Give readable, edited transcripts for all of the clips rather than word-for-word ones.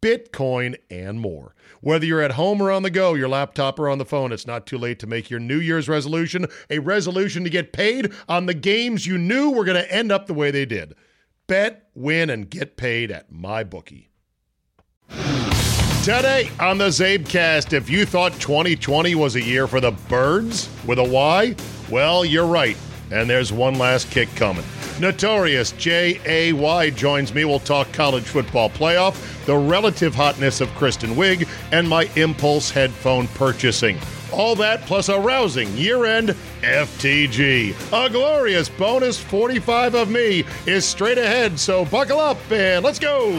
Bitcoin, and more. Whether you're at home or on the go, your laptop or on the phone, it's not too late to make your New Year's resolution a resolution to get paid on the games you knew were going to end up the way they did. Bet, win, and get paid at MyBookie. Today on the Zabecast, if you thought 2020 was a year for the birds with a Y, well, you're right. And there's one last kick coming. Notorious J.A.Y. joins me. We'll talk college football playoff, the relative hotness of Kristen Wiig, and my impulse headphone purchasing. All that plus a rousing year-end FTG. A glorious bonus 45 of me is straight ahead, so buckle up and let's go.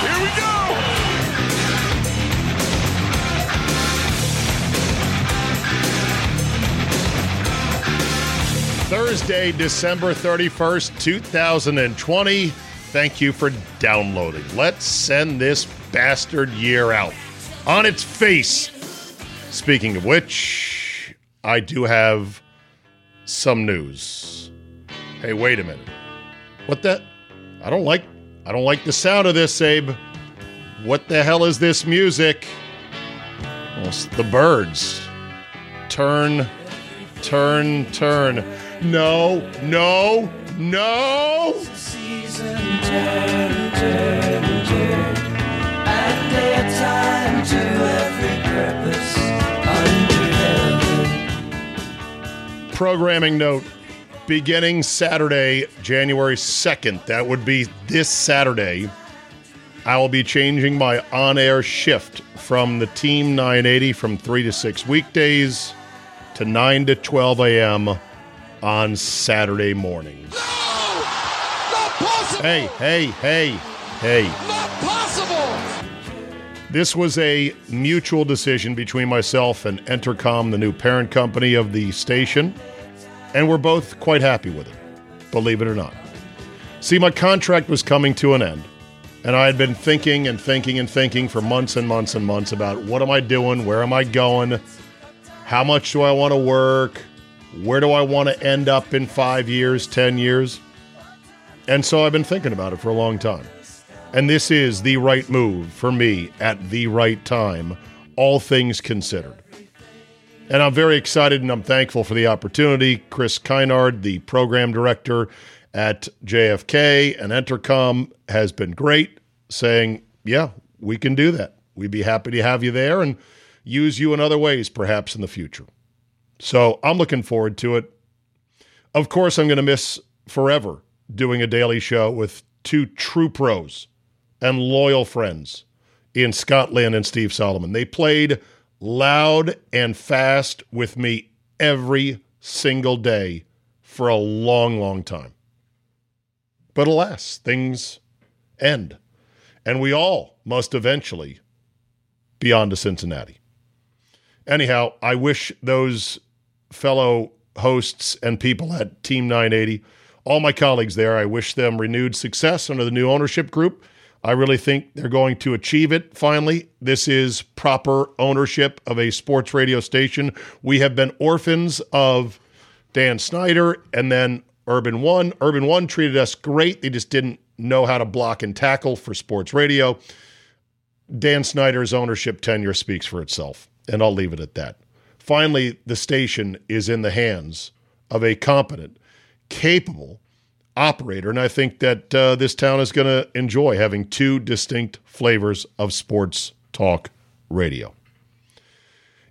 Here we go. Thursday, December 31st, 2020. Thank you for downloading. Let's send this bastard year out on its face. Speaking of which, I do have some news. Hey, wait a minute. What the? I don't like the sound of this, Abe. What the hell is this music? Well, it's the birds. Turn. No. Programming note, beginning Saturday, January 2nd, that would be this Saturday, I will be changing my on-air shift from the Team 980 from 3 to 6 weekdays to 9 to 12 a.m. on Saturday mornings. No! Not possible! Hey. Not possible! This was a mutual decision between myself and Entercom, the new parent company of the station, and we're both quite happy with it, believe it or not. See, my contract was coming to an end, and I had been thinking for months about what am I doing, where am I going, how much do I want to work? Where do I want to end up in 5 years, 10 years? And so I've been thinking about it for a long time. And this is the right move for me at the right time, all things considered. And I'm very excited and I'm thankful for the opportunity. Chris Kynard, the program director at JFK and Entercom, has been great, saying, yeah, we can do that. We'd be happy to have you there and use you in other ways, perhaps in the future. So I'm looking forward to it. Of course, I'm going to miss forever doing a daily show with two true pros and loyal friends in Scott Lynn and Steve Solomon. They played loud and fast with me every single day for a long, long time. But alas, things end, and we all must eventually be on to Cincinnati. Anyhow, I wish those fellow hosts and people at Team 980, all my colleagues there, I wish them renewed success under the new ownership group. I really think they're going to achieve it finally. This is proper ownership of a sports radio station. We have been orphans of Dan Snyder and then Urban One. Urban One treated us great. They just didn't know how to block and tackle for sports radio. Dan Snyder's ownership tenure speaks for itself, and I'll leave it at that. Finally, the station is in the hands of a competent, capable operator, and I think that this town is going to enjoy having two distinct flavors of sports talk radio.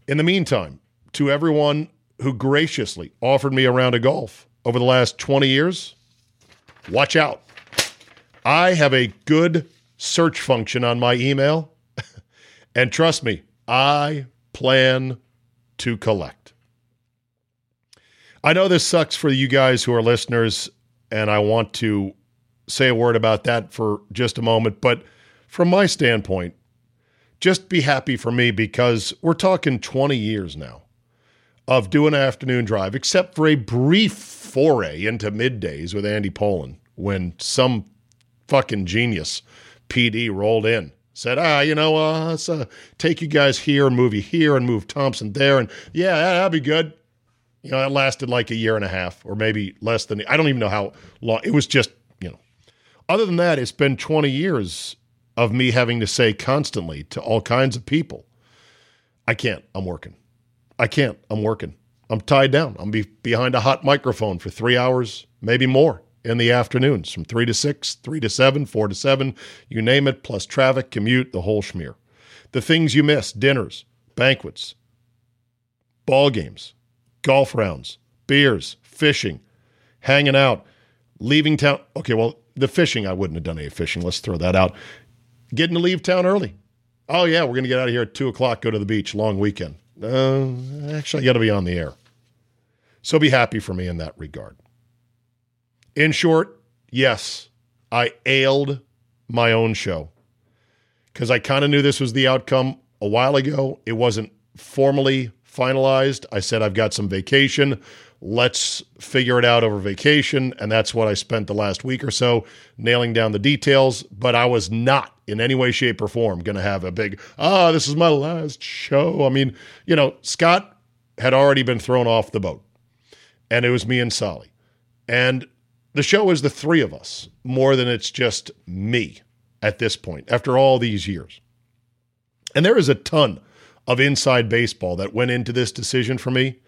In the meantime, to everyone who graciously offered me a round of golf over the last 20 years, watch out. I have a good search function on my email, and trust me, I plan to collect. I know this sucks for you guys who are listeners, and I want to say a word about that for just a moment, but from my standpoint, just be happy for me because we're talking 20 years now of doing an afternoon drive, except for a brief foray into middays with Andy Pollin when some fucking genius PD rolled in, said, let's take you guys here and move you here and move Thompson there. And yeah, that'll be good. You know, that lasted like a year and a half or maybe less than, I don't even know how long. It was just, other than that, it's been 20 years of me having to say constantly to all kinds of people, I can't, I'm working. I'm tied down. I'm behind a hot microphone for 3 hours, maybe more, in the afternoons from 3 to 6, 3 to 7, 4 to 7, you name it, plus traffic, commute, the whole schmear. The things you miss, dinners, banquets, ball games, golf rounds, beers, fishing, hanging out, leaving town. Okay, well, the fishing, I wouldn't have done any fishing. Let's throw that out. Getting to leave town early. Oh, yeah, we're going to get out of here at 2 o'clock, go to the beach, long weekend. Actually, I got to be on the air. So be happy for me in that regard. In short, yes, I ailed my own show because I kind of knew this was the outcome a while ago. It wasn't formally finalized. I said, I've got some vacation. Let's figure it out over vacation. And that's what I spent the last week or so nailing down the details. But I was not in any way, shape, or form going to have a big, this is my last show. I mean, Scott had already been thrown off the boat and it was me and Solly. And the show is the three of us more than it's just me at this point, after all these years. And there is a ton of inside baseball that went into this decision for me.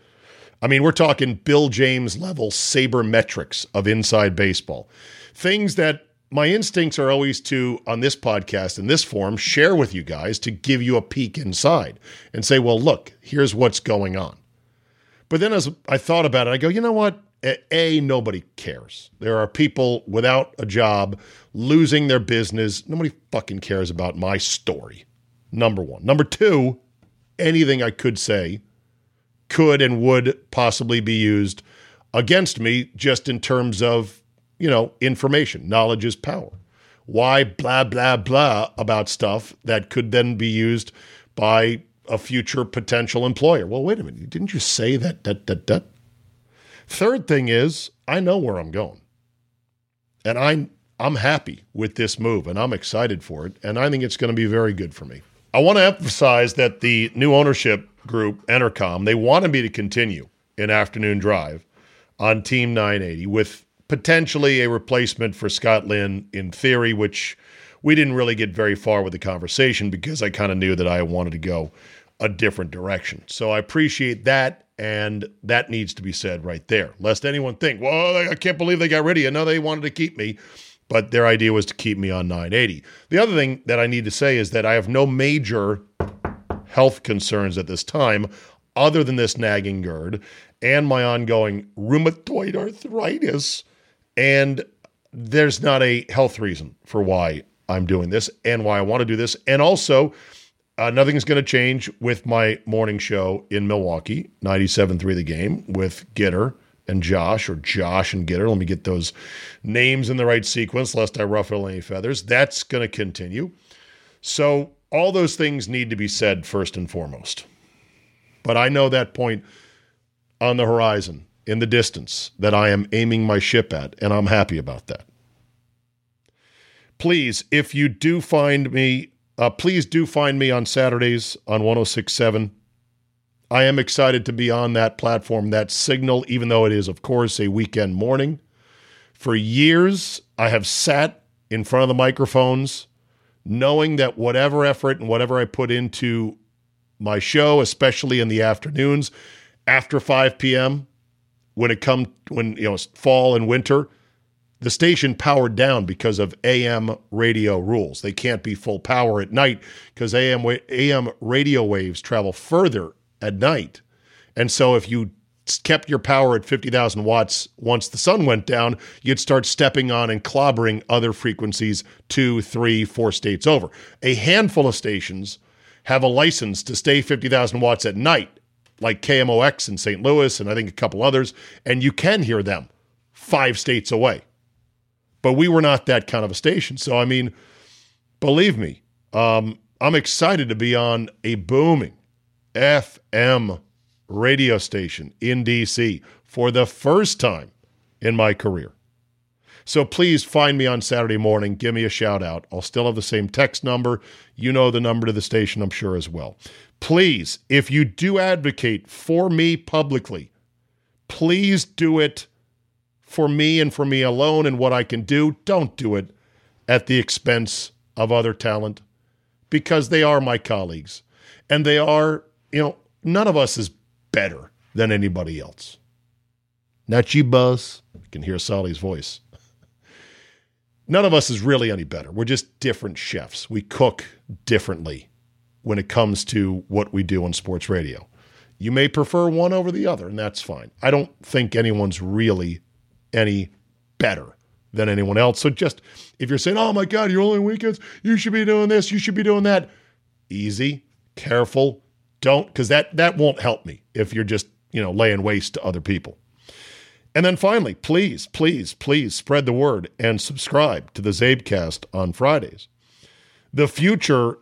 I mean, we're talking Bill James level sabermetrics of inside baseball. Things that my instincts are always to, on this podcast, in this forum, share with you guys to give you a peek inside and say, well, look, here's what's going on. But then as I thought about it, I go, you know what? A, nobody cares. There are people without a job, losing their business. Nobody fucking cares about my story, number one. Number two, anything I could say could and would possibly be used against me just in terms of, information. Knowledge is power. Why blah, blah, blah about stuff that could then be used by a future potential employer? Well, wait a minute. Didn't you say that? Third thing is, I know where I'm going. And I'm happy with this move, and I'm excited for it, and I think it's going to be very good for me. I want to emphasize that the new ownership group, Entercom, they wanted me to continue an afternoon drive on Team 980 with potentially a replacement for Scott Lynn in theory, which we didn't really get very far with the conversation because I kind of knew that I wanted to go a different direction. So I appreciate that. And that needs to be said right there, lest anyone think, well, I can't believe they got rid of you. No, they wanted to keep me, but their idea was to keep me on 980. The other thing that I need to say is that I have no major health concerns at this time other than this nagging GERD and my ongoing rheumatoid arthritis. And there's not a health reason for why I'm doing this and why I want to do this. And also, nothing's going to change with my morning show in Milwaukee, 97.3 The Game, with Gitter and Josh, or Josh and Gitter. Let me get those names in the right sequence, lest I ruffle any feathers. That's going to continue. So all those things need to be said first and foremost. But I know that point on the horizon, in the distance, that I am aiming my ship at, and I'm happy about that. Please, if you do find me, please do find me on Saturdays on 106.7. I am excited to be on that platform, that signal, even though it is, of course, a weekend morning. For years, I have sat in front of the microphones knowing that whatever effort and whatever I put into my show, especially in the afternoons, after 5 p.m., when fall and winter, the station powered down because of AM radio rules. They can't be full power at night because AM radio waves travel further at night. And so if you kept your power at 50,000 watts once the sun went down, you'd start stepping on and clobbering other frequencies 2, 3, 4 states over. A handful of stations have a license to stay 50,000 watts at night, like KMOX in St. Louis and I think a couple others, and you can hear them 5 states away. But we were not that kind of a station. So, I mean, believe me, I'm excited to be on a booming FM radio station in D.C. for the first time in my career. So please find me on Saturday morning. Give me a shout out. I'll still have the same text number. You know the number to the station, I'm sure, as well. Please, if you do advocate for me publicly, please do it for me and for me alone and what I can do. Don't do it at the expense of other talent, because they are my colleagues. And they are, none of us is better than anybody else. Not you, boss. You can hear Solly's voice. None of us is really any better. We're just different chefs. We cook differently when it comes to what we do on sports radio. You may prefer one over the other, and that's fine. I don't think anyone's really any better than anyone else. So just, if you're saying, oh my God, you're only on weekends, you should be doing this, you should be doing that. Easy, careful, don't, because that won't help me if you're just, laying waste to other people. And then finally, please, please, please spread the word and subscribe to the Zabecast on Fridays. The future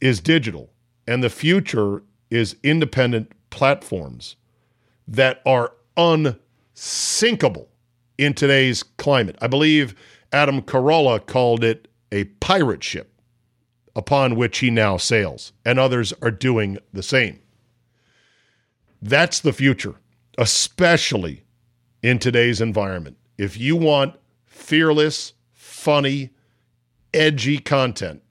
is digital, and the future is independent platforms that are unsinkable in today's climate. I believe Adam Carolla called it a pirate ship, upon which he now sails, and others are doing the same. That's the future, especially in today's environment. If you want fearless, funny, edgy content,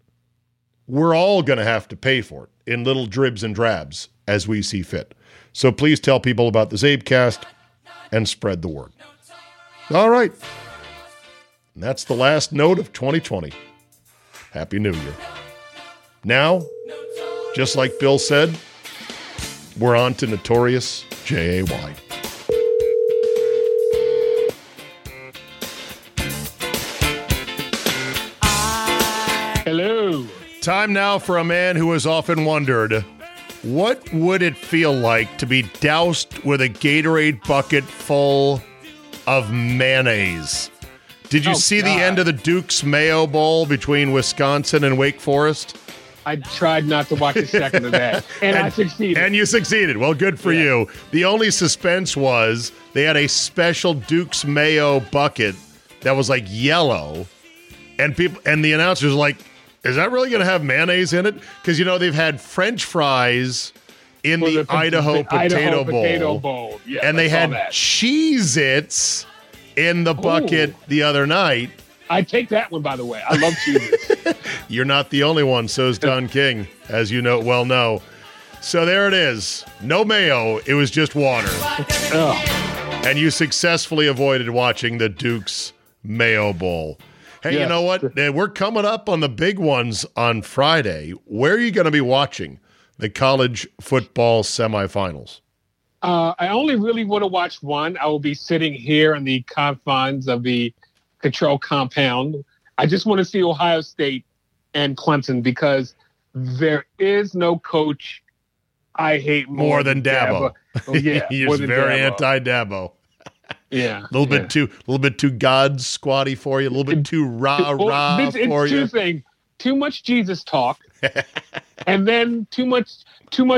we're all going to have to pay for it in little dribs and drabs as we see fit. So please tell people about the Zabecast and spread the word. All right. And that's the last note of 2020. Happy New Year. Now, just like Bill said, we're on to Notorious J.A.Y. Hello. Time now for a man who has often wondered, what would it feel like to be doused with a Gatorade bucket full of mayonnaise? Did you see the end of the Duke's Mayo Bowl between Wisconsin and Wake Forest? I tried not to watch a second of that, and I succeeded. And you succeeded. Well, good for you. The only suspense was they had a special Duke's Mayo bucket that was like yellow, and people and the announcers were like, is that really going to have mayonnaise in it? Because, they've had French fries in the Idaho Potato Bowl. Yeah, and they had Cheez-Its in the bucket the other night. I take that one, by the way. I love Cheez-Its. You're not the only one. So is Don King, as you know. So there it is. No mayo. It was just water. And you successfully avoided watching the Duke's Mayo Bowl. Hey, You know what? We're coming up on the big ones on Friday. Where are you going to be watching the college football semifinals? I only really want to watch one. I will be sitting here in the confines of the control compound. I just want to see Ohio State and Clemson, because there is no coach I hate more than Dabo. He is very anti-Dabo. Yeah, a little bit too God squatty for you, a little bit too rah for you. It's two things: too much Jesus talk, and then too much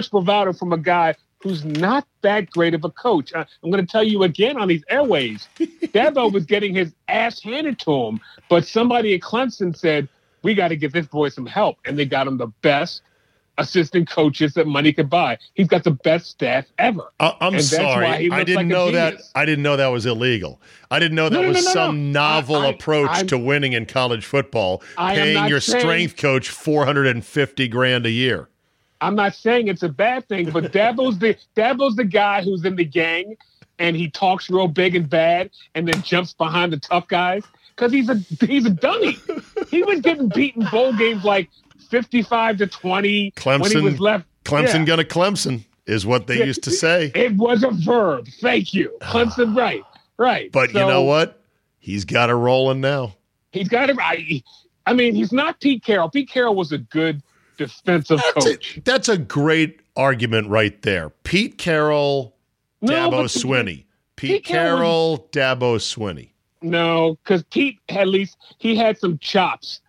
bravado from a guy who's not that great of a coach. I'm going to tell you again on these airways, Dabo was getting his ass handed to him, but somebody at Clemson said, we got to give this boy some help. And they got him the best assistant coaches that money could buy. He's got the best staff ever. I'm sorry. I didn't know that. I didn't know that was illegal. I didn't know that was some novel approach to winning in college football, paying your strength coach $450,000 a year. I'm not saying it's a bad thing, but Dabo's the guy who's in the gang and he talks real big and bad and then jumps behind the tough guys because he's a dummy. He was getting beaten bowl games like 55-20 Clemson, when he was left. Clemson gonna Clemson is what they used to say. It was a verb. Thank you. Clemson, right. But so, you know what? He's got it rolling now. He's got it. I mean, he's not Pete Carroll. Pete Carroll was a good defensive coach. That's a great argument right there. Pete Carroll, Dabo Swinney. Pete Carroll, Dabo Swinney. No, because Pete, at least he had some chops.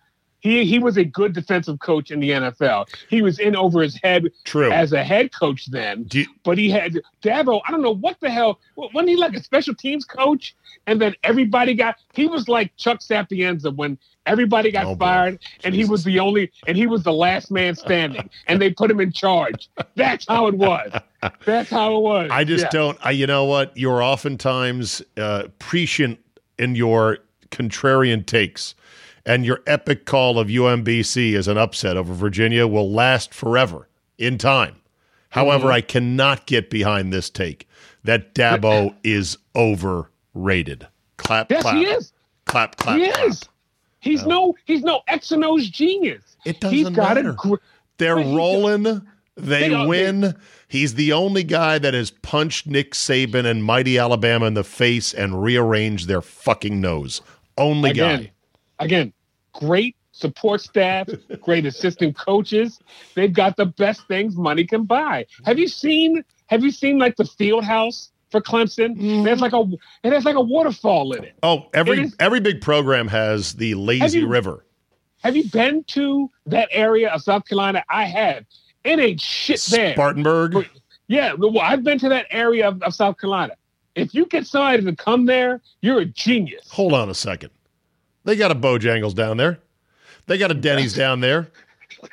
He was a good defensive coach in the NFL. He was in over his head as a head coach then. But he had Dabo. I don't know what the hell. Wasn't he like a special teams coach? And then everybody got. He was like Chuck Sapienza when everybody got fired, and Jesus. He was the only. And he was the last man standing. And they put him in charge. That's how it was. That's how it was. I just don't. You know what? You're oftentimes prescient in your contrarian takes. And your epic call of UMBC as an upset over Virginia will last forever in time. However, I cannot get behind this take that Dabo is overrated. Clap, yes, clap. Yes, he is. Clap, clap, he clap. Is. He's no X and O's genius. It doesn't matter. They're rolling. They win. He's the only guy that has punched Nick Saban and Mighty Alabama in the face and rearranged their fucking nose. Only guy. Again, great support staff, great assistant coaches. They've got the best things money can buy. Have you seen like the field house for Clemson? There's like a waterfall in it. Oh, every big program has the lazy river. Have you been to that area of South Carolina? I have. It ain't shit there. Spartanburg? Yeah, well, I've been to that area of South Carolina. If you get somebody to come there, you're a genius. Hold on a second. They got a Bojangles down there. They got a Denny's down there.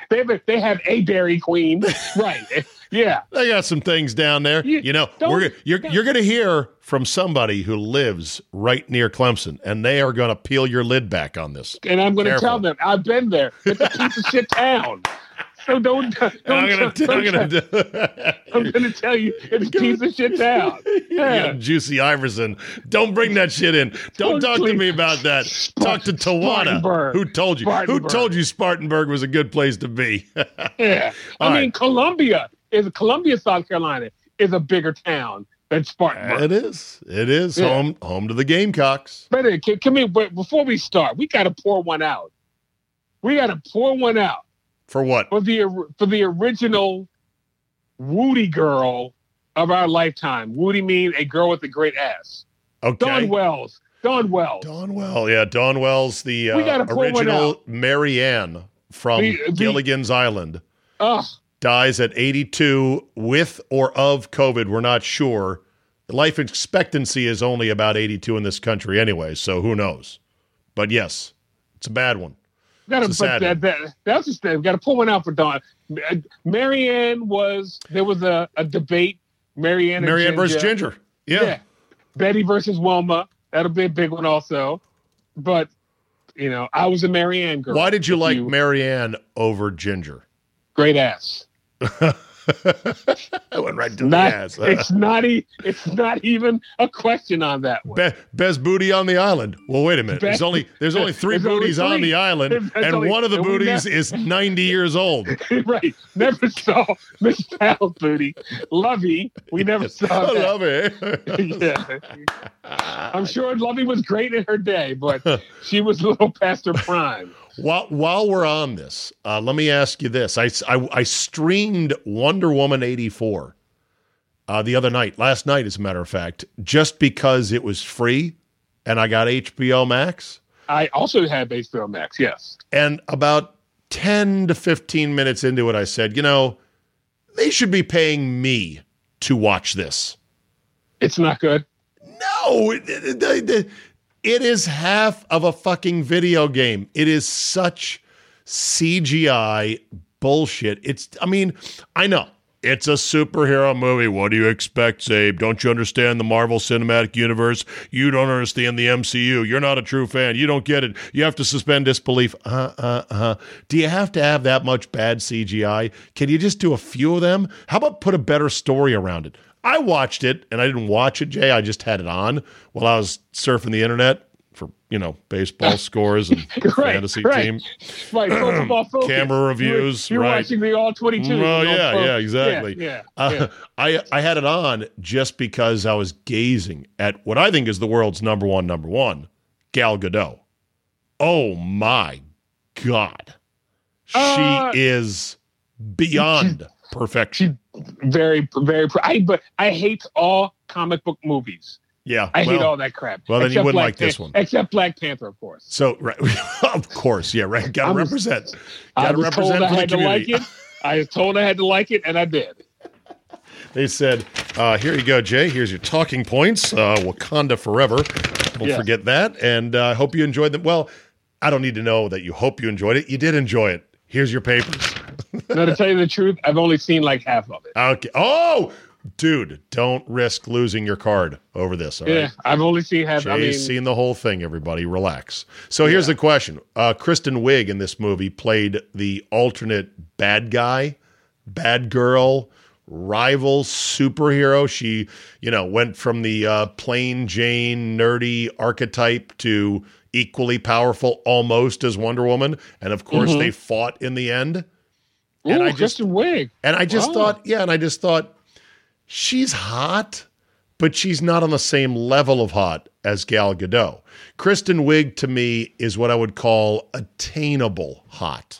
They have a Dairy Queen. Right. Yeah. They got some things down there. You know, you're going to hear from somebody who lives right near Clemson, and they are going to peel your lid back on this. And I'm going to tell them, I've been there. It's a piece of shit town. So I'm gonna tell you it's a piece of shit town. Yeah. Juicy Iverson. Don't bring that shit in. Don't talk to me about that. Talk to Tawana. Who told you? Who told you Spartanburg was a good place to be? Yeah. I mean, Columbia, South Carolina, is a bigger town than Spartanburg. It is home to the Gamecocks. But but before we start, we gotta pour one out. For what? For the original Woody girl of our lifetime. Woody mean a girl with a great ass. Okay. Dawn Wells. Yeah, Dawn Wells, the original Marianne from Gilligan's Island, dies at 82 with or of COVID. We're not sure. Life expectancy is only about 82 in this country anyway, so who knows? But yes, it's a bad one. We've got to pull one out for Dawn. Marianne there was a debate. Marianne versus Ginger. Yeah. Betty versus Wilma. That'll be a big one also. But, you know, I was a Marianne girl. Why did you like Marianne over Ginger? Great ass. I went right to the ass. It's not even a question on that one. Best booty on the island. Well, wait a minute. There's only three booties on the island, one of the booties is 90 years old. Right. Never saw Miss Powell's booty. Lovey. We never saw that. Lovey. Yeah. I'm sure Lovey was great in her day, but she was a little past her prime. While we're on this, let me ask you this. I streamed Wonder Woman 84 the other night, last night, as a matter of fact, just because it was free and I got HBO Max. I also have HBO Max, yes. And about 10 to 15 minutes into it, I said, you know, they should be paying me to watch this. It's not good. No, it is half of a fucking video game. It is such CGI bullshit. I mean, I know it's a superhero movie. What do you expect, Zabe? Don't you understand the Marvel Cinematic Universe? You don't understand the MCU. You're not a true fan. You don't get it. You have to suspend disbelief. Do you have to have that much bad CGI? Can you just do a few of them? How about put a better story around it? I watched it, and I didn't watch it, Jay. I just had it on while I was surfing the internet for, baseball scores and fantasy team. Right, football focus. Camera reviews. You're watching the All-22. Oh, yeah, exactly. Yeah. I had it on just because I was gazing at what I think is the world's number one, Gal Gadot. Oh, my God. She is beyond perfection. Very, very. But I hate all comic book movies. Yeah, I hate all that crap. Well, then you wouldn't like this one, except Black Panther, of course. So, right, of course, yeah, right. Got to represent. Got to represent for the community. I was told I had to like it, and I did. They said, "Here you go, Jay. Here's your talking points. Wakanda forever. Don't forget that, and I hope you enjoyed them." Well, I don't need to know that you hope you enjoyed it. You did enjoy it. Here's your papers. No, to tell you the truth, I've only seen like half of it. Okay. Oh, dude, don't risk losing your card over this. All right? Yeah, I've only seen half. Jay's seen the whole thing, everybody. Relax. So here's the question. Kristen Wiig in this movie played the alternate bad guy, bad girl, rival superhero. She, went from the plain Jane nerdy archetype to equally powerful almost as Wonder Woman. And, of course, they fought in the end. And Kristen Wiig. And I just thought, she's hot, but she's not on the same level of hot as Gal Gadot. Kristen Wiig, to me, is what I would call attainable hot.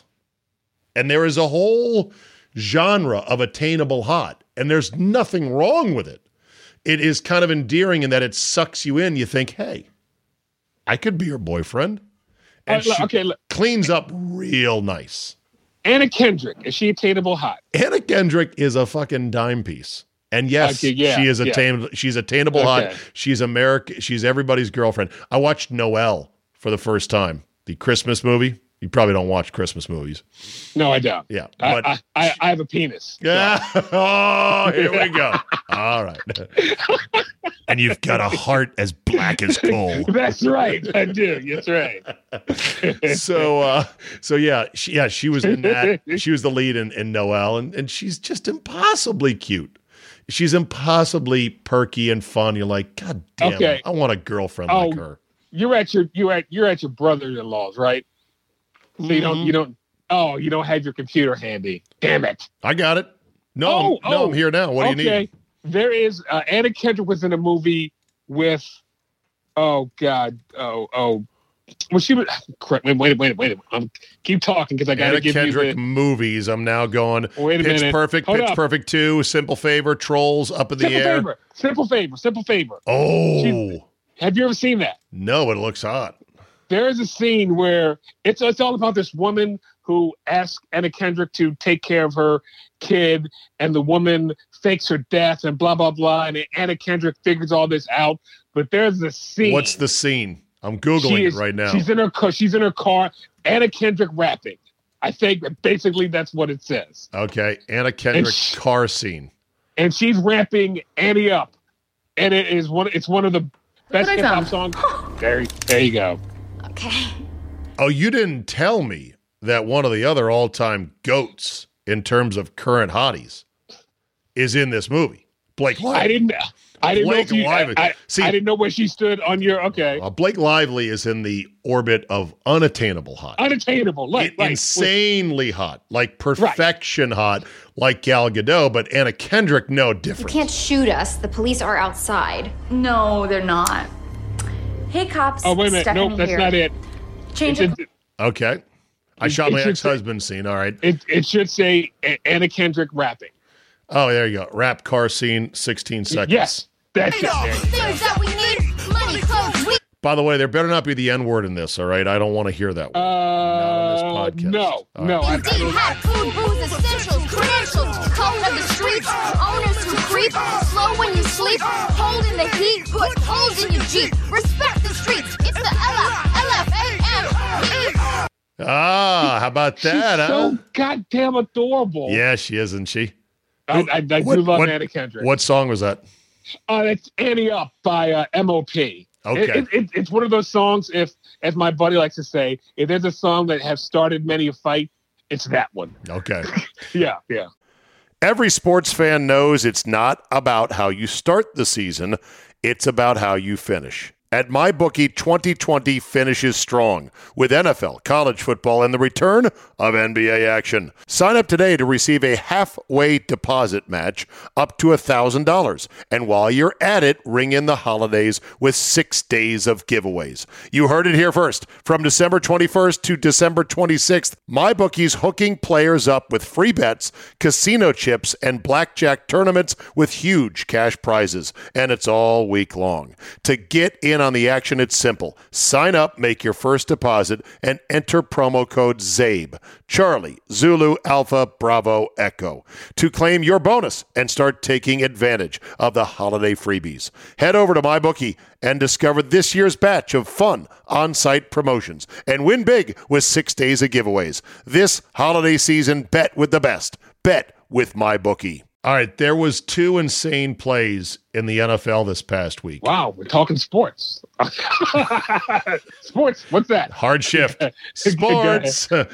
And there is a whole genre of attainable hot, and there's nothing wrong with it. It is kind of endearing in that it sucks you in. You think, hey, I could be your boyfriend. And she cleans up real nice. Anna Kendrick, is she attainable hot? Anna Kendrick is a fucking dime piece. And yes, she is attainable. Yeah. She's attainable hot. She's American. She's everybody's girlfriend. I watched Noelle for the first time, the Christmas movie. You probably don't watch Christmas movies. No, I don't. Yeah. But I have a penis. Yeah. Oh, here we go. All right. And you've got a heart as black as coal. That's right. I do. That's right. She was in that. She was the lead in Noelle, and she's just impossibly cute. She's impossibly perky and fun. You're like, God damn, I want a girlfriend like her. You're at your brother-in-law's, right? So you don't have your computer handy. Damn it. I got it. No, I'm here now. What do you need? There is, Anna Kendrick was in a movie with, well, she was, wait. I'm keep talking because I got to give you Anna Kendrick movies. I'm now going Pitch Perfect, Pitch Perfect 2, Simple Favor, Trolls, Up in the Air. Simple Favor. Oh. Have you ever seen that? No, it looks hot. There is a scene where it's all about this woman who asks Anna Kendrick to take care of her kid, and the woman fakes her death and blah, blah, blah, and Anna Kendrick figures all this out. But there's a scene. What's the scene? I'm Googling it right now. She's in her car. Anna Kendrick rapping. I think basically that's what it says. Okay, Anna Kendrick's car scene. And she's rapping Annie Up. And it's one of the best hip-hop songs. There you go. Okay. Oh, you didn't tell me that one of the other all-time goats in terms of current hotties is in this movie, Blake Lively. I didn't know where she stood on your. Okay. Blake Lively is in the orbit of unattainable hot. Insanely hot, like perfection hot, like Gal Gadot, but Anna Kendrick, no different. You can't shoot us. The police are outside. No, they're not. Hey, cops. Oh, wait a minute. Nope, that's not it. Change it. Okay. I shot my ex-husband scene. All right. It should say Anna Kendrick rapping. Oh, there you go. Rap car scene, 16 seconds. Yes. That's it. Things that we need, money, clothes, by the way, there better not be the N-word in this, all right? I don't want to hear that word. Not on this podcast. No. Indeed, hat, food, booze, essentials, credentials, code of the streets, owners who create. creep. Slow when you sleep. Cold in the heat. Put holes in your Jeep. Respect the streets. It's the LFAME. Ah, how about that? She's so goddamn adorable. Yeah, she is, isn't she? I do love Anna Kendrick. What song was that? It's Annie Up by MOP. Okay. It's one of those songs, if, as my buddy likes to say, if there's a song that has started many a fight, it's that one. Okay. Yeah. Every sports fan knows it's not about how you start the season. It's about how you finish. At MyBookie, 2020 finishes strong with NFL, college football, and the return of NBA action. Sign up today to receive a halfway deposit match up to $1,000. And while you're at it, ring in the holidays with 6 days of giveaways. You heard it here first. From December 21st to December 26th, MyBookie's hooking players up with free bets, casino chips, and blackjack tournaments with huge cash prizes. And it's all week long. To get in on the action, it's simple. Sign up, make your first deposit, and enter promo code ZABE, Charlie, Zulu, Alpha, Bravo, Echo, to claim your bonus and start taking advantage of the holiday freebies. Head over to MyBookie and discover this year's batch of fun on-site promotions and win big with 6 days of giveaways. This holiday season, bet with the best. Bet with MyBookie. All right, there was two insane plays in the NFL this past week. Wow, we're talking sports. Sports, what's that? Hard shift. Sports. All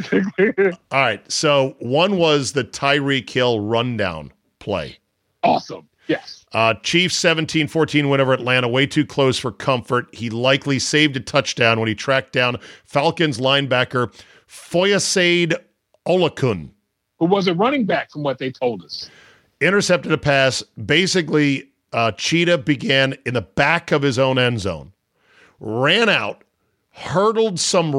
right, so one was the Tyreek Hill rundown play. Awesome, yes. Chiefs 17-14 win over Atlanta, way too close for comfort. He likely saved a touchdown when he tracked down Falcons linebacker Foyesade Olakun, who was a running back from what they told us. Intercepted a pass. Basically, Cheetah began in the back of his own end zone, ran out, hurdled some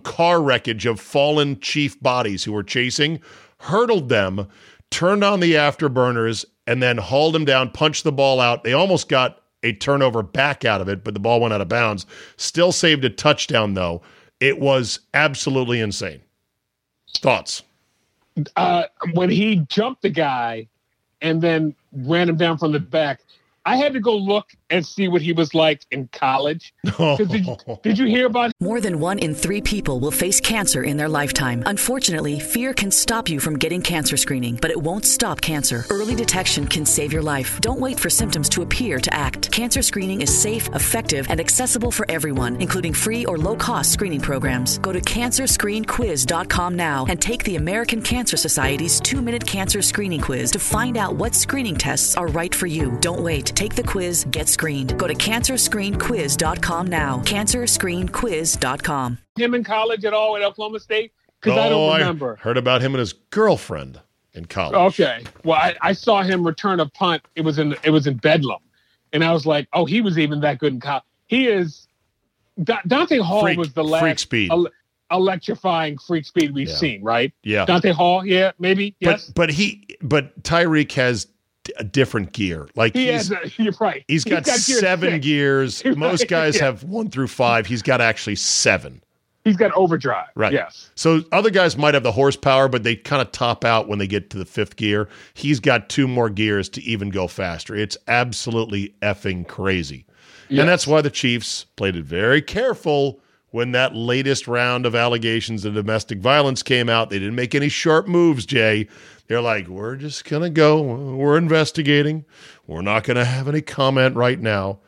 car wreckage of fallen Chief bodies who were chasing, hurdled them, turned on the afterburners, and then hauled him down, punched the ball out. They almost got a turnover back out of it, but the ball went out of bounds. Still saved a touchdown, though. It was absolutely insane. Thoughts? When he jumped the guy and then ran him down from the back, I had to go look and see what he was like in college. Did you hear about it? More than 1 in 3 people will face cancer in their lifetime. Unfortunately, fear can stop you from getting cancer screening, but it won't stop cancer. Early detection can save your life. Don't wait for symptoms to appear to act. Cancer screening is safe, effective, and accessible for everyone, including free or low-cost screening programs. Go to cancerscreenquiz.com now and take the American Cancer Society's 2-minute cancer screening quiz to find out what screening tests are right for you. Don't wait. Take the quiz, get screened. Go to cancerscreenquiz.com now. Cancerscreenquiz.com. Him in college at all at Oklahoma State? Because I don't remember. I heard about him and his girlfriend in college. Okay. Well, I saw him return a punt. It was in Bedlam. And I was like, oh, he was even that good in college. He is. Dante Hall was the last. Freak speed. Electrifying freak speed we've seen, right? Yeah. Dante Hall, yeah, maybe, yes. But Tyreek has a different gear. Like you're right. He's got 7 gears. Most guys have 1 through 5. He's got actually 7. He's got overdrive. Right. Yes. So other guys might have the horsepower, but they kind of top out when they get to the 5th gear. He's got 2 more gears to even go faster. It's absolutely effing crazy. Yes. And that's why the Chiefs played it very careful when that latest round of allegations of domestic violence came out. They didn't make any sharp moves, Jay. They're like, we're just going to go. We're investigating. We're not going to have any comment right now.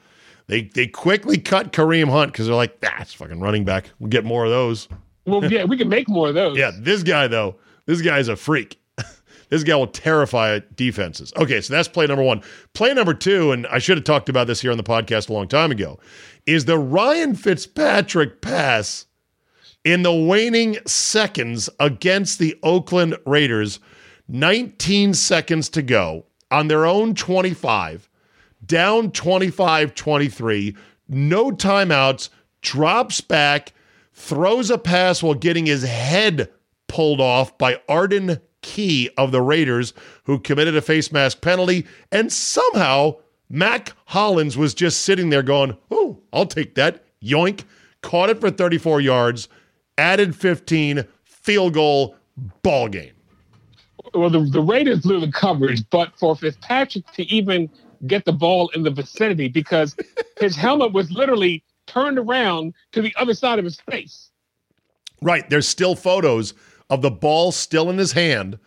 They quickly cut Kareem Hunt because they're like, that's fucking running back. We'll get more of those. Well, yeah, we can make more of those. Yeah, this guy, though, this guy's a freak. This guy will terrify defenses. Okay, so that's play number 1. Play number 2, and I should have talked about this here on the podcast a long time ago, is the Ryan Fitzpatrick pass in the waning seconds against the Oakland Raiders. 19 seconds to go on their own 25, down 25-23, no timeouts, drops back, throws a pass while getting his head pulled off by Arden Key of the Raiders, who committed a face mask penalty, and somehow Mac Hollins was just sitting there going, oh, I'll take that, yoink, caught it for 34 yards, added 15, field goal, ball game. well, the Raiders blew the coverage, but for Fitzpatrick to even get the ball in the vicinity, because his helmet was literally turned around to the other side of his face. Right. There's still photos of the ball still in his hand,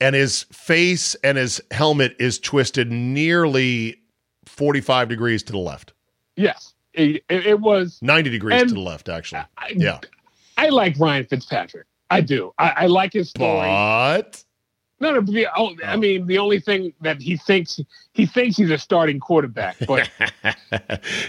and his face and his helmet is twisted nearly 45 degrees to the left. Yes. It was 90 degrees to the left, actually. Yeah. I like Ryan Fitzpatrick. I do. I like his story. But I mean, the only thing that he thinks he's a starting quarterback, but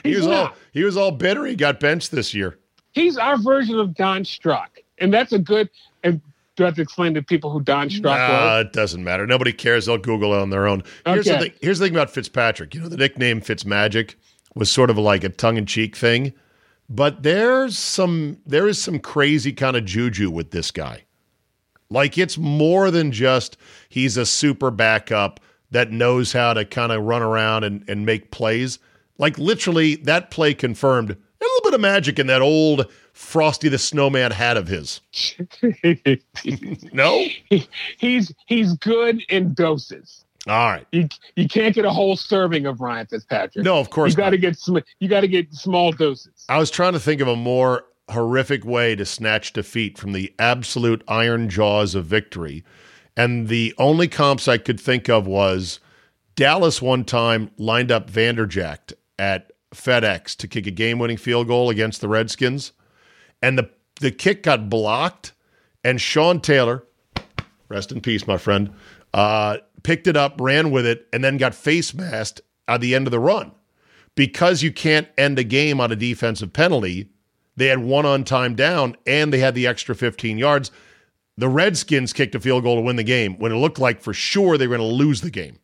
he was all bitter. He got benched this year. He's our version of Don Strock, and that's a good. And do I have to explain to people who Don Strock was? It doesn't matter. Nobody cares. They'll Google it on their own. Here's the thing about Fitzpatrick. You know, the nickname Fitzmagic was sort of like a tongue-in-cheek thing, but there is some crazy kind of juju with this guy. Like, it's more than just he's a super backup that knows how to kind of run around and make plays. Like, literally, that play confirmed a little bit of magic in that old Frosty the Snowman hat of his. No? He's good in doses. All right. You can't get a whole serving of Ryan Fitzpatrick. No, of course not. You got to get small doses. I was trying to think of a more horrific way to snatch defeat from the absolute iron jaws of victory. And the only comps I could think of was Dallas one time lined up Vanderjagt at FedEx to kick a game-winning field goal against the Redskins. And the kick got blocked, and Sean Taylor, rest in peace, my friend, picked it up, ran with it, and then got face masked at the end of the run. Because you can't end a game on a defensive penalty, they had one on time down, and they had the extra 15 yards. The Redskins kicked a field goal to win the game when it looked like for sure they were going to lose the game.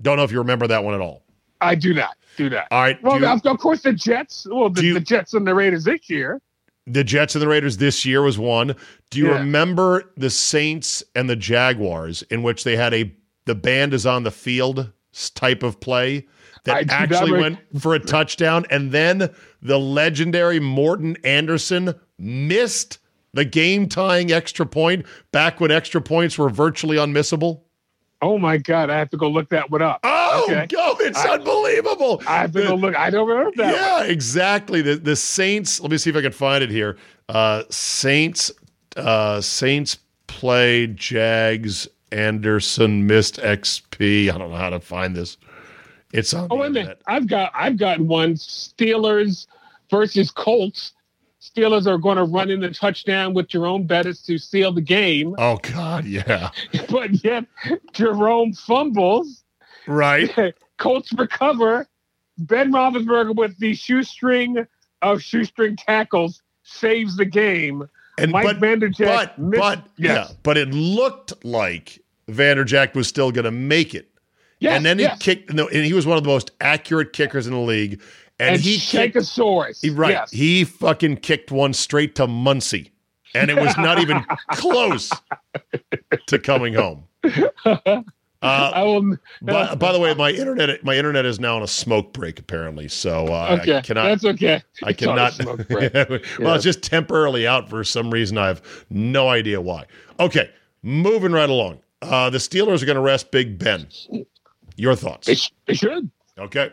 Don't know if you remember that one at all. I do not. All right. Well, of course, the Jets. Well, the Jets and the Raiders this year. The Jets and the Raiders this year was one. Do you remember the Saints and the Jaguars, in which they had the band is on the field type of play? That actually went for a touchdown, and then the legendary Morton Anderson missed the game-tying extra point back when extra points were virtually unmissable. Oh, my God. I have to go look that one up. Oh, okay. Go. It's unbelievable. I have to go look. I don't remember that one. Yeah, exactly. The Saints, let me see if I can find it here. Saints play Jags. Anderson missed XP. I don't know how to find this. It's on the internet. I've got one. Steelers versus Colts. Steelers are going to run in the touchdown with Jerome Bettis to seal the game. Oh, God, yeah. But yet, Jerome fumbles. Right. Colts recover. Ben Roethlisberger with the shoestring of shoestring tackles saves the game. And Mike Vanderjagt missed. But it looked like Vanderjagt was still going to make it. Yes, and then he kicked, and he was one of the most accurate kickers in the league. And he kicked a source. Right. Yes. He fucking kicked one straight to Muncie. And it was not even close to coming home. By the way, my internet is now on a smoke break, apparently. So okay. That's okay. I cannot. It's on a smoke break. Well, it's just temporarily out for some reason. I have no idea why. Okay. Moving right along. The Steelers are going to rest Big Ben. Your thoughts? They should. Okay.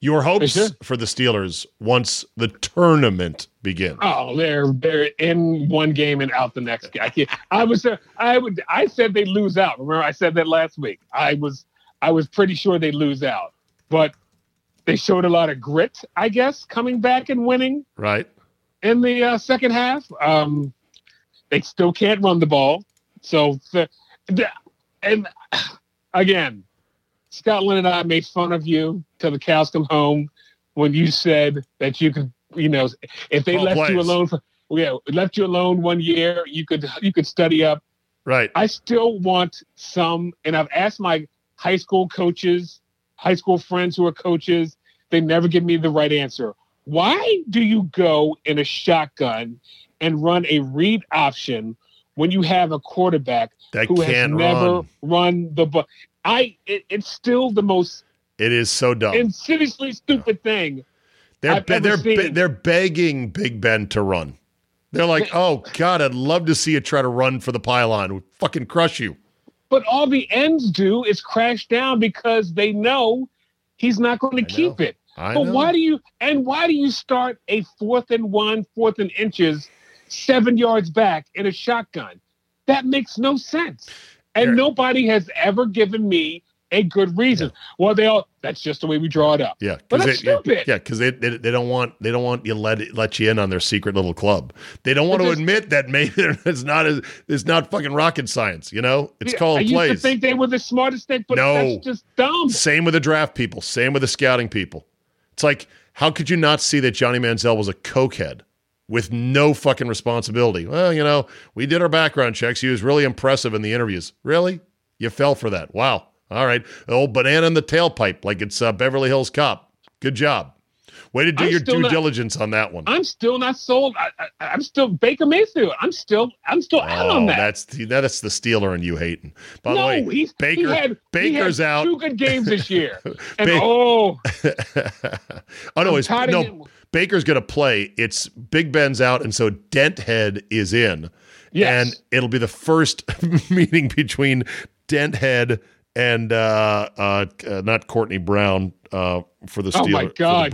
Your hopes for the Steelers once the tournament begins. Oh, they're in one game and out the next game. I said they lose out. Remember, I said that last week. I was pretty sure they lose out, but they showed a lot of grit, I guess, coming back and winning. Right. In the second half, they still can't run the ball. So, and again. Scotland and I made fun of you till the cows come home when you said that you could, if they left you alone 1 year, you could study up. Right. I still want some, and I've asked my high school coaches, high school friends who are coaches, they never give me the right answer. Why do you go in a shotgun and run a read option when you have a quarterback that who has never run the ball? It's still the most. It is so dumb and seriously stupid thing. They're begging Big Ben to run. They're like, oh, God, I'd love to see you try to run for the pylon. It would fucking crush you. But all the ends do is crash down because they know he's not going to keep it. But why do you start a 4th and 1, 4th and inches, 7 yards back in a shotgun? That makes no sense. And nobody has ever given me a good reason. Yeah. Well, that's just the way we draw it up. Yeah, but that's stupid. Yeah, because they don't want you let you in on their secret little club. They don't want to admit that maybe it's not fucking rocket science. You know, it's called plays. I used to think they were the smartest thing, but that's just dumb. Same with the draft people. Same with the scouting people. It's like, how could you not see that Johnny Manziel was a cokehead with no fucking responsibility? Well, you know, we did our background checks. He was really impressive in the interviews. Really? You fell for that. Wow. All right. The old banana in the tailpipe like it's Beverly Hills Cop. Good job. Way to do your due diligence on that one. I'm still not sold. I'm still Baker Mayfield. I'm still out on that. That's the Steeler and you hating. By the way, Baker's out. Two good games this year. And Baker's going to play. It's Big Ben's out, and so Denthead is in. Yes. And it'll be the first meeting between Denthead and not Courtney Brown for the Steelers. Oh my God,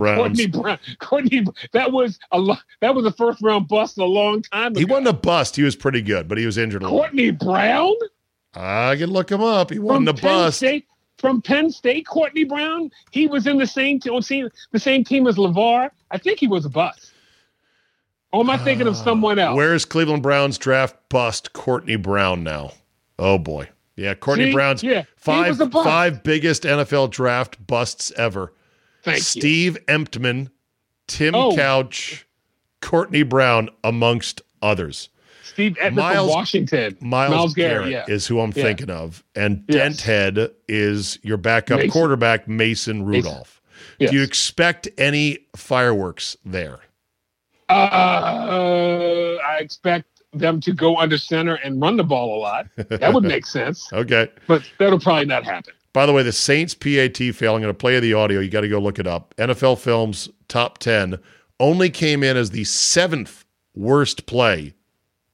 Courtney Brown. That was a first round bust a long time ago. He wasn't a bust. He was pretty good, but he was injured. Courtney Brown? I can look him up. He wasn't a bust. From Penn State, Courtney Brown. He was in the same team as LeVar. I think he was a bust. Or am I thinking of someone else? Where is Cleveland Browns draft bust Courtney Brown now? Oh boy. Yeah, Courtney Brown's five biggest NFL draft busts ever. Steve Emptman, Tim Couch, Courtney Brown, amongst others. Steve Emptman from Washington. Myles Garrett is who I'm thinking of. And Denthead is your backup quarterback, Mason Rudolph. Yes. Do you expect any fireworks there? I expect them to go under center and run the ball a lot. That would make sense. Okay. But that'll probably not happen. By the way, the Saints PAT fail. I'm going to play the audio. You got to go look it up. NFL Films top 10 only came in as the 7th worst play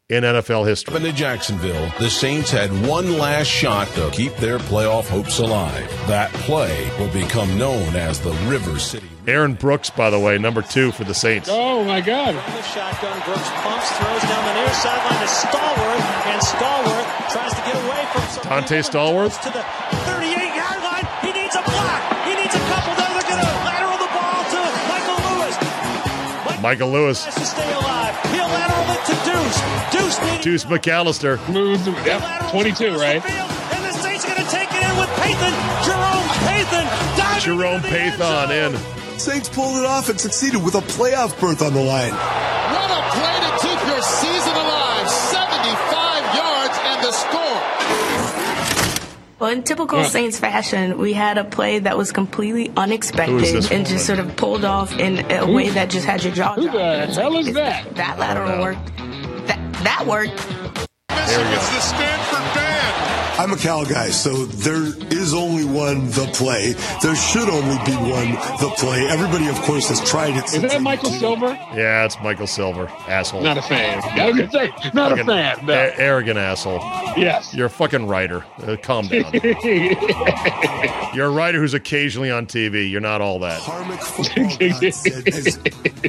in NFL history. Up into Jacksonville, the Saints had one last shot to keep their playoff hopes alive. That play will become known as the River City. Aaron Brooks, by the way, number 2 for the Saints. Oh, my God. From the shotgun, Brooks pumps, throws down the near sideline to Stallworth, and Stallworth tries to get away from somebody. Dante Stallworth to the 38-yard line. He needs a block. He needs a couple. Now they're going to lateral the ball to Michael Lewis. Michael Lewis has to stay alive. He'll lateral it to Deuce. Deuce McAllister. Moves. Yep, 22, right? And the Saints are going to take it in with Payton. Jerome Payton in. Saints pulled it off and succeeded with a playoff berth on the line. What a play to keep your season alive. 75 yards and the score. Well, in typical Saints fashion, we had a play that was completely unexpected and just sort of pulled off in a way that just had your jaw dropped. Who the hell is that? That lateral worked. That worked. There we go. It's the Stanford Band. I'm a Cal guy, so there is only one The Play. There should only be one The Play. Everybody, of course, has tried it. Is that Michael Silver? Yeah, it's Michael Silver. Asshole. Not a fan. I was going to say, not fucking a fan. No. Arrogant asshole. Yes. You're a fucking writer. Calm down. You're a writer who's occasionally on TV. You're not all that. Karmic football nonsense. As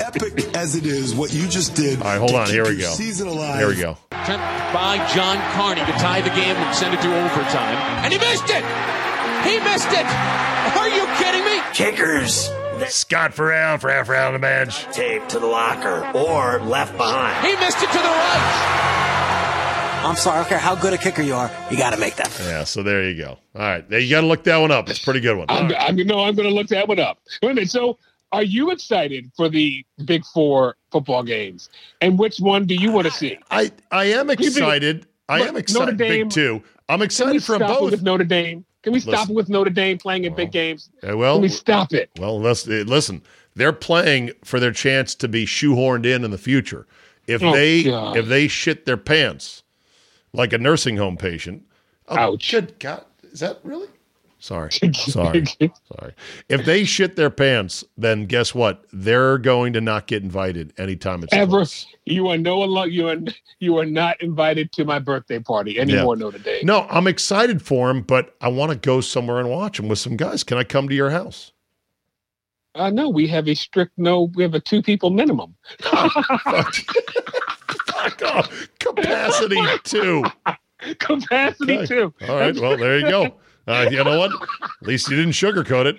epic as it is, what you just did. All right, hold on. Here we go. Season alive. Here we go. By John Carney to tie the game and send it to overtime, and he missed it. Are you kidding me? Kickers. Scott Farrell on the bench. Taped to the locker or left behind. He missed it to the right. I'm sorry. I don't care how good a kicker you are. You got to make that. Yeah. So there you go. All right. You got to look that one up. It's a pretty good one. I'm going to look that one up. Wait a minute. So, are you excited for the Big Four football games? And which one do you want to see? I am excited. I am excited. Big two. I'm excited for both. With Notre Dame, can we stop with Notre Dame playing in big games? Well, can we stop it? Well, listen. They're playing for their chance to be shoehorned in the future. If they shit their pants like a nursing home patient. Oh, ouch! Good God, is that really? Sorry. If they shit their pants, then guess what? They're going to not get invited anytime it's ever. Close. You are not invited to my birthday party anymore, yeah. Notre Dame. No, I'm excited for him, but I want to go somewhere and watch him with some guys. Can I come to your house? No, we have a strict no. We have a 2 people minimum. Capacity 2. Capacity 2. All right. Well, there you go. You know what? At least you didn't sugarcoat it.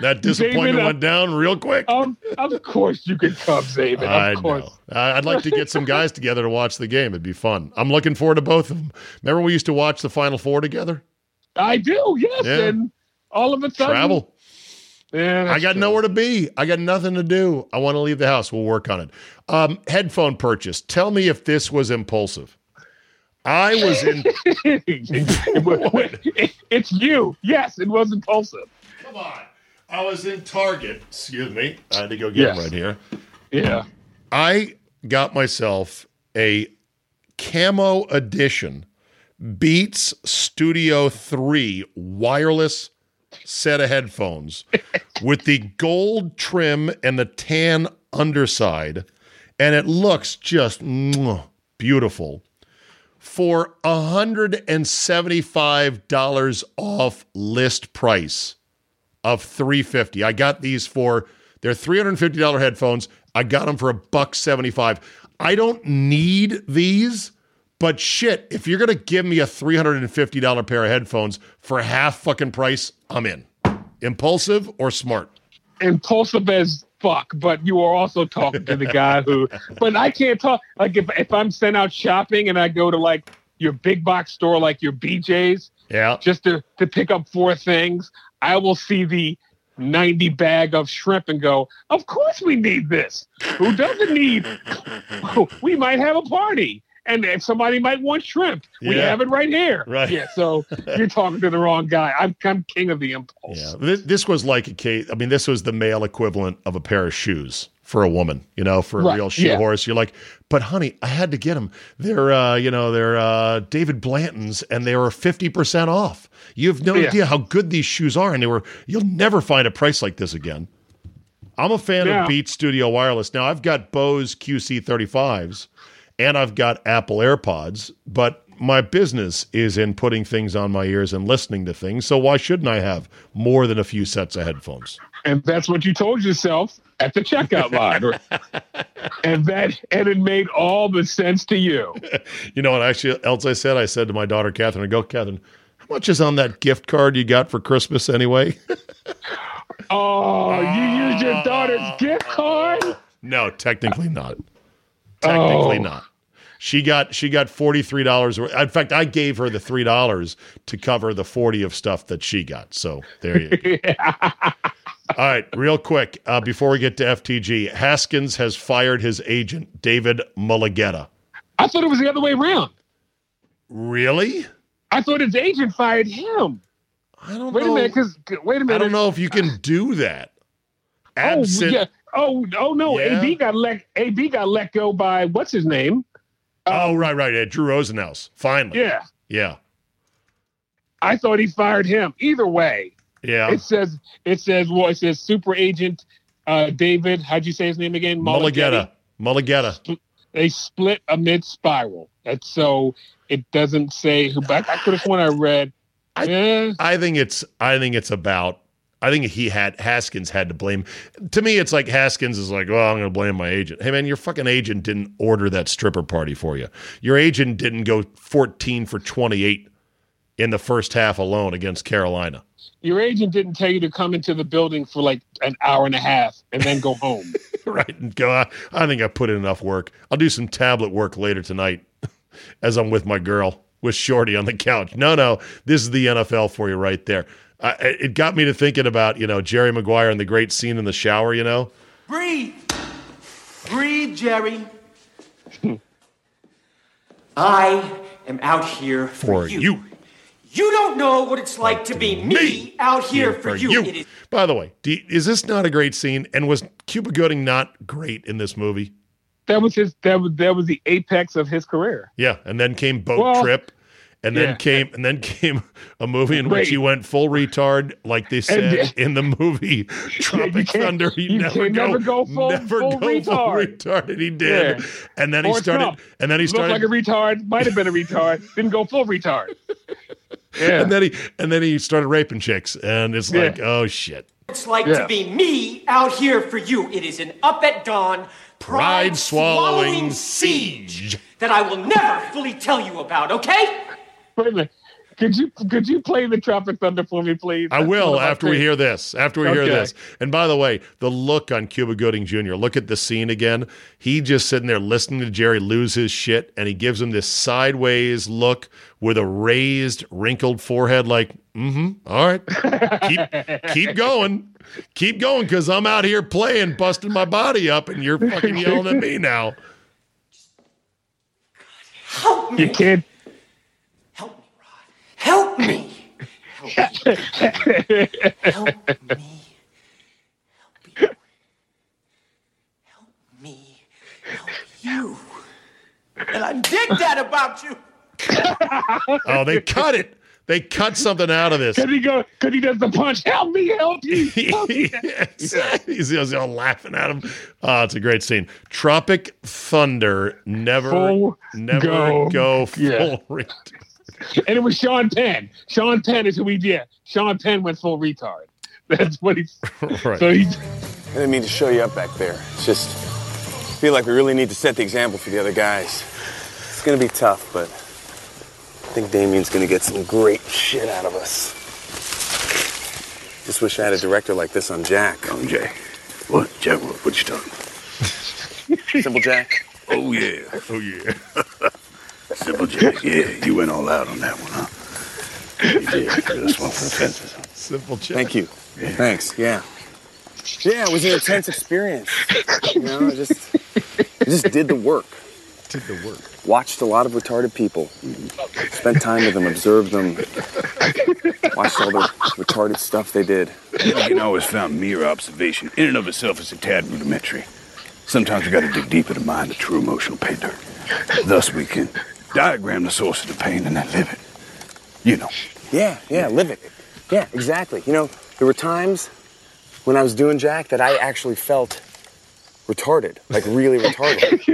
That disappointment Zabin, went down real quick. Of course you could come, Zabin. Of course. I'd like to get some guys together to watch the game. It'd be fun. I'm looking forward to both of them. Remember we used to watch the Final Four together? I do, yes. Yeah. And all of a sudden. Travel. Yeah, I got nowhere to be. I got nothing to do. I want to leave the house. We'll work on it. Headphone purchase. Tell me if this was impulsive. I was in. It's you. Yes, it was impulsive. Come on. I was in Target. Excuse me. I had to go get him right here. Yeah. I got myself a camo edition Beats Studio 3 wireless set of headphones with the gold trim and the tan underside. And it looks just beautiful. For $175 off list price of $350. I got these for, they're $350 headphones. I got them for $175. I don't need these, but shit, if you're going to give me a $350 pair of headphones for half fucking price, I'm in. Impulsive or smart? Impulsive as fuck, but you are also talking to the guy who, but I can't talk. Like if I'm sent out shopping and I go to like your big box store, like your BJ's, just to pick up 4 things, I will see the 90 bag of shrimp and go, of course we need this. Who doesn't need, we might have a party and if somebody might want shrimp. We have it right here. Right. Yeah. So you're talking to the wrong guy. I'm king of the impulse. Yeah. This was like a case. I mean, this was the male equivalent of a pair of shoes for a woman, you know, for a real shoe horse. You're like, but honey, I had to get them. They're, they're David Blanton's and they were 50% off. You have no idea how good these shoes are. And you'll never find a price like this again. I'm a fan of Beats Studio Wireless. Now I've got Bose QC35s. And I've got Apple AirPods, but my business is in putting things on my ears and listening to things. So why shouldn't I have more than a few sets of headphones? And that's what you told yourself at the checkout line. and it made all the sense to you. You know what actually else I said? I said to my daughter, Catherine, I go, Catherine, how much is on that gift card you got for Christmas anyway? Oh, you used your daughter's gift card? No, technically not. Technically not. She got $43 worth. In fact, I gave her the $3 to cover the $40 of stuff that she got. So there you go. All right, real quick, before we get to FTG, Haskins has fired his agent, David Mulligetta. I thought it was the other way around. Really? I thought his agent fired him. I don't know. Wait a minute. I don't know if you can do that. Absent. Oh no! Yeah. AB got let go by what's his name? Right. Yeah, Drew Rosenhaus. Finally. Yeah. I thought he fired him. Either way. Yeah. It says super agent David. How'd you say his name again? Mulligetta. They split amid spiral. That's so it doesn't say who. But I could have sworn I read. I think Haskins had to blame. To me, it's like Haskins is like, well, I'm going to blame my agent. Hey, man, your fucking agent didn't order that stripper party for you. Your agent didn't go 14 for 28 in the first half alone against Carolina. Your agent didn't tell you to come into the building for like an hour and a half and then go home. Right. And go, I think I put in enough work. I'll do some tablet work later tonight as I'm with my girl, with Shorty on the couch. No, this is the NFL for you right there. It got me to thinking about, Jerry Maguire and the great scene in the shower, Breathe, Jerry. I am out here for you. You don't know what it's like to be me out here for you. It is. By the way, is this not a great scene? And was Cuba Gooding not great in this movie? That was the apex of his career. Yeah, and then came Boat Trip. And then came a movie in which he went full retard, like they said in the movie Tropic Thunder. You never go full retard, and he did. Yeah. And then he started like a retard. Might have been a retard. Didn't go full retard. Yeah. And then he started raping chicks, and it's like, oh shit. It's like to be me out here for you. It is an up at dawn, pride-swallowing siege that I will never fully tell you about. Okay. Wait a minute. Could you play the Tropic Thunder for me, please? I will after we hear this. And by the way, the look on Cuba Gooding Jr., look at the scene again. He just sitting there listening to Jerry lose his shit, and he gives him this sideways look with a raised, wrinkled forehead like, all right, keep going. Keep going, because I'm out here playing, busting my body up, and you're fucking yelling at me now. God, help me. You can't. Help me. Help me. Help me. Help me. Help me. Help you. And I dig that about you. Oh, they cut it. They cut something out of this. Could he does the punch? Help me, help you. Help me. He's all laughing at him. It's a great scene. Tropic Thunder. Never go full. And it was Sean Penn. Sean Penn is who we did. Sean Penn went full retard. That's what he. Right. I didn't mean to show you up back there. It's just I feel like we really need to set the example for the other guys. It's going to be tough, but I think Damien's going to get some great shit out of us. Just wish I had a director like this on Jack. Come, Jack. What, Jack? What you talking? Simple Jack. Oh yeah. Oh yeah. Simple Jack, you went all out on that one, huh? You did. This one for the fences. Simple Jack. Thank you. Yeah. Thanks. Yeah. Yeah, it was an intense experience. You know, I just did the work. Did the work. Watched a lot of retarded people. Mm-hmm. Spent time with them, observed them. Watched all the retarded stuff they did. I can always found mere observation in and of itself is a tad rudimentary. Sometimes you got to dig deeper to mine the true emotional painter. Thus, we can diagram the source of the pain and then live it. You know. Yeah, live it. Yeah, exactly. You know, there were times when I was doing Jack that I actually felt retarded, like really retarded.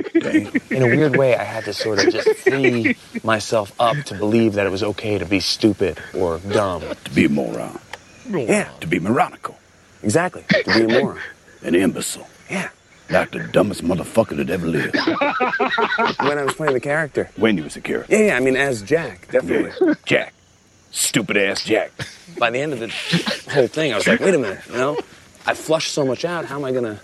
In a weird way, I had to sort of just free myself up to believe that it was okay to be stupid or dumb. To be a moron. Yeah. To be moronical. Exactly. To be a moron. An imbecile. Yeah. Like the dumbest motherfucker that ever lived. When I was playing the character. When you was a character. Yeah, I mean, as Jack, definitely. Yeah. Jack. Stupid-ass Jack. By the end of the whole thing, I was like, wait a minute, you know? I flushed so much out, how am I going to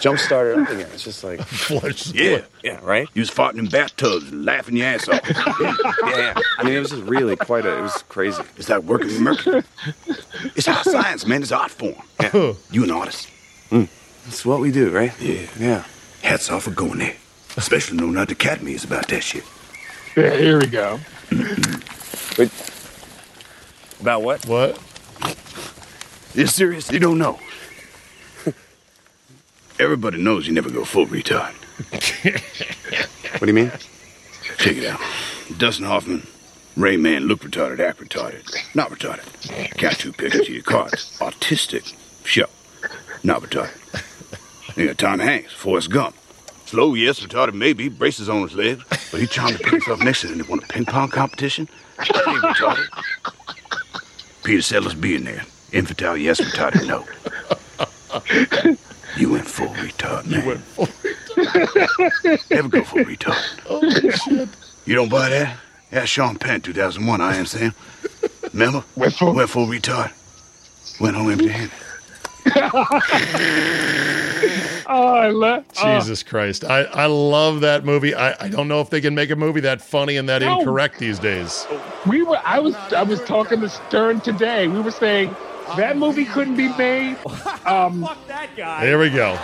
jumpstart it up again? It's just like... Flush. Yeah, right? You was farting in bathtubs and laughing your ass off. Yeah. I mean, it was just really quite it was crazy. It's like working with mercury. It's our science, man. It's art form. Yeah. You an artist. Mm. That's what we do, right? Yeah. Hats off for going there. Especially knowing how the academy is about that shit. Yeah, here we go. Wait. About what? What? You serious? You don't know. Everybody knows you never go full retard. What do you mean? Check it out. Dustin Hoffman, Rayman, look retarded, act retarded, not retarded. Got two pictures of your cards. Autistic. Sure. Not retarded. You got Tom Hanks, Forrest Gump. Slow, yes, retarded, maybe. Braces on his legs. But he trying to put himself next to him. They want a ping pong competition? That ain't retarded. Peter Sellers being there. Infantile, yes, retarded, no. You went full retard, man. You went full retard. Never go full retard. Oh, shit. You don't buy that? That's Sean Penn, 2001, I am Sam. Remember? Went full retard. Went home empty-handed. Jesus Christ. I love that movie. I don't know if they can make a movie that funny and that incorrect these days. I was talking to Stern today. We were saying that movie couldn't be made. Fuck that guy. Here we go.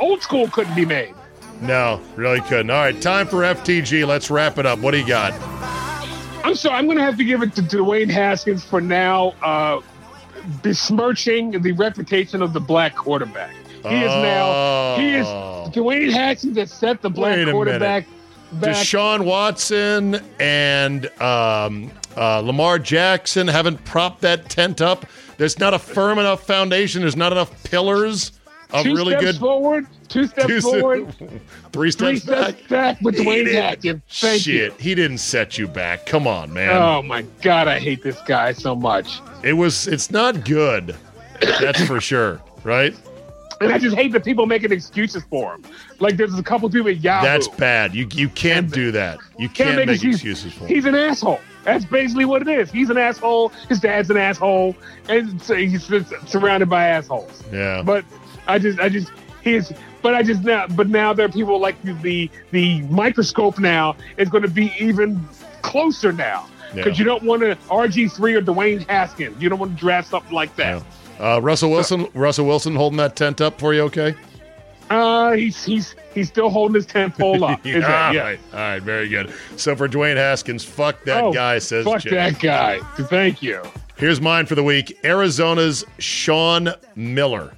Old School couldn't be made. No, really couldn't. All right, time for FTG. Let's wrap it up. What do you got? I'm sorry, I'm going to have to give it to Dwayne Haskins for now. Besmirching the reputation of the black quarterback. He is Dwayne Haskins that set the black quarterback Deshaun Watson and Lamar Jackson haven't propped that tent up. There's not a firm enough foundation. There's not enough pillars of two really steps good. Forward, 2 steps forward, 3 steps back. 3 steps back with Dwayne Hackett. Shit, he didn't set you back. Come on, man. Oh my God, I hate this guy so much. It's not good. That's for sure, right? And I just hate that people making excuses for him. Like, there's a couple people at Yahoo. That's bad. You can't do that. You can't make excuses for him. He's an asshole. That's basically what it is. He's an asshole. His dad's an asshole. And so he's surrounded by assholes. Yeah. But now there are people like the microscope now is going to be even closer now. Because you don't want to RG3 or Dwayne Haskins. You don't want to draft something like that. Yeah. Russell Wilson holding that tent up for you, okay? He's still holding his tent pole up. Right. All right, very good. So for Dwayne Haskins, fuck that guy, says Jay. Fuck that guy. Thank you. Here's mine for the week. Arizona's Sean Miller.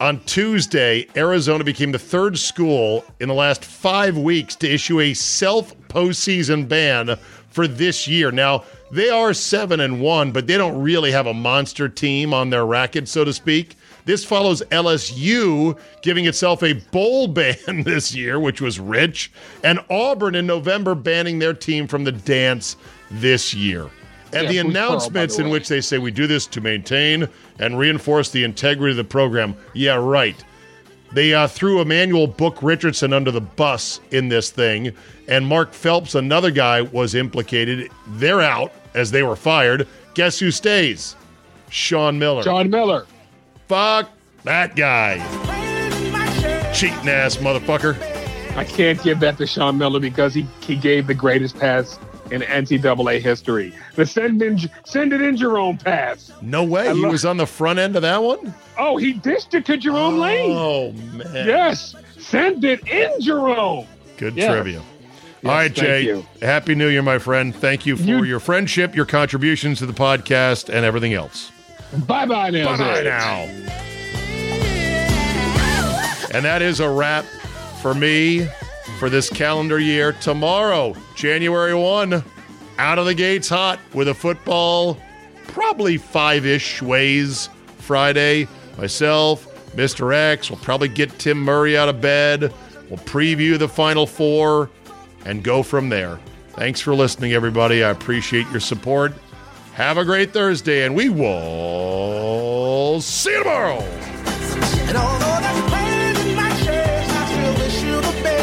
On Tuesday, Arizona became the third school in the last 5 weeks to issue a self-postseason ban for this year. Now, they are 7-1, but they don't really have a monster team on their racket, so to speak. This follows LSU giving itself a bowl ban this year, which was rich, and Auburn in November banning their team from the dance this year. And the announcements in which they say we do this to maintain and reinforce the integrity of the program. Yeah, right. They threw Emmanuel Book Richardson under the bus in this thing, and Mark Phelps, another guy, was implicated. They're out as they were fired. Guess who stays? Sean Miller. Sean Miller. Fuck that guy. Cheating ass motherfucker. I can't give that to Sean Miller because he gave the greatest pass in NCAA history. The send it in Jerome pass. No way. He was on the front end of that one? Oh, he dished it to Jerome Lane. Oh, man. Yes. Send it in, Jerome. Good trivia. Yes, all right, Jay. You. Happy New Year, my friend. Thank you for your friendship, your contributions to the podcast, and everything else. Bye-bye now. Bye-bye now. And that is a wrap for me. For this calendar year, tomorrow, January 1, out of the gates hot with a football, probably 5-ish ways Friday. Myself, Mr. X, we'll probably get Tim Murray out of bed. We'll preview the Final Four and go from there. Thanks for listening, everybody. I appreciate your support. Have a great Thursday, and we will see you tomorrow. And all that pain in my chest, I still wish you the best.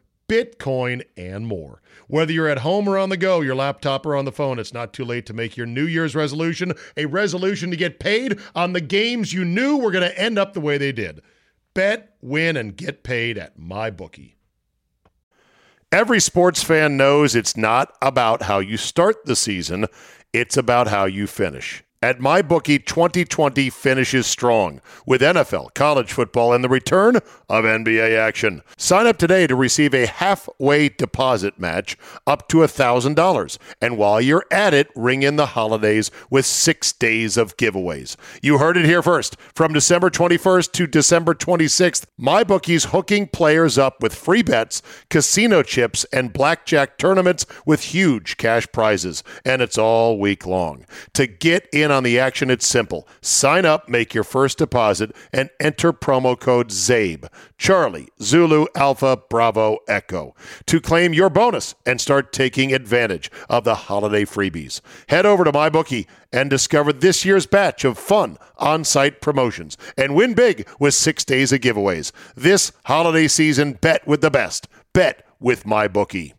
Bitcoin, and more. Whether you're at home or on the go, your laptop or on the phone, it's not too late to make your New Year's resolution a resolution to get paid on the games you knew were going to end up the way they did. Bet, win, and get paid at MyBookie. Every sports fan knows it's not about how you start the season, it's about how you finish. At MyBookie, 2020 finishes strong with NFL, college football, and the return of NBA action. Sign up today to receive a halfway deposit match up to $1,000. And while you're at it, ring in the holidays with 6 days of giveaways. You heard it here first. From December 21st to December 26th, MyBookie's hooking players up with free bets, casino chips, and blackjack tournaments with huge cash prizes. And it's all week long. To get in on the action, it's simple. Sign up, make your first deposit, and enter promo code ZABE, Charlie, Zulu, Alpha, Bravo, Echo, to claim your bonus and start taking advantage of the holiday freebies. Head over to MyBookie and discover this year's batch of fun on-site promotions and win big with 6 days of giveaways. This holiday season, bet with the best. Bet with MyBookie.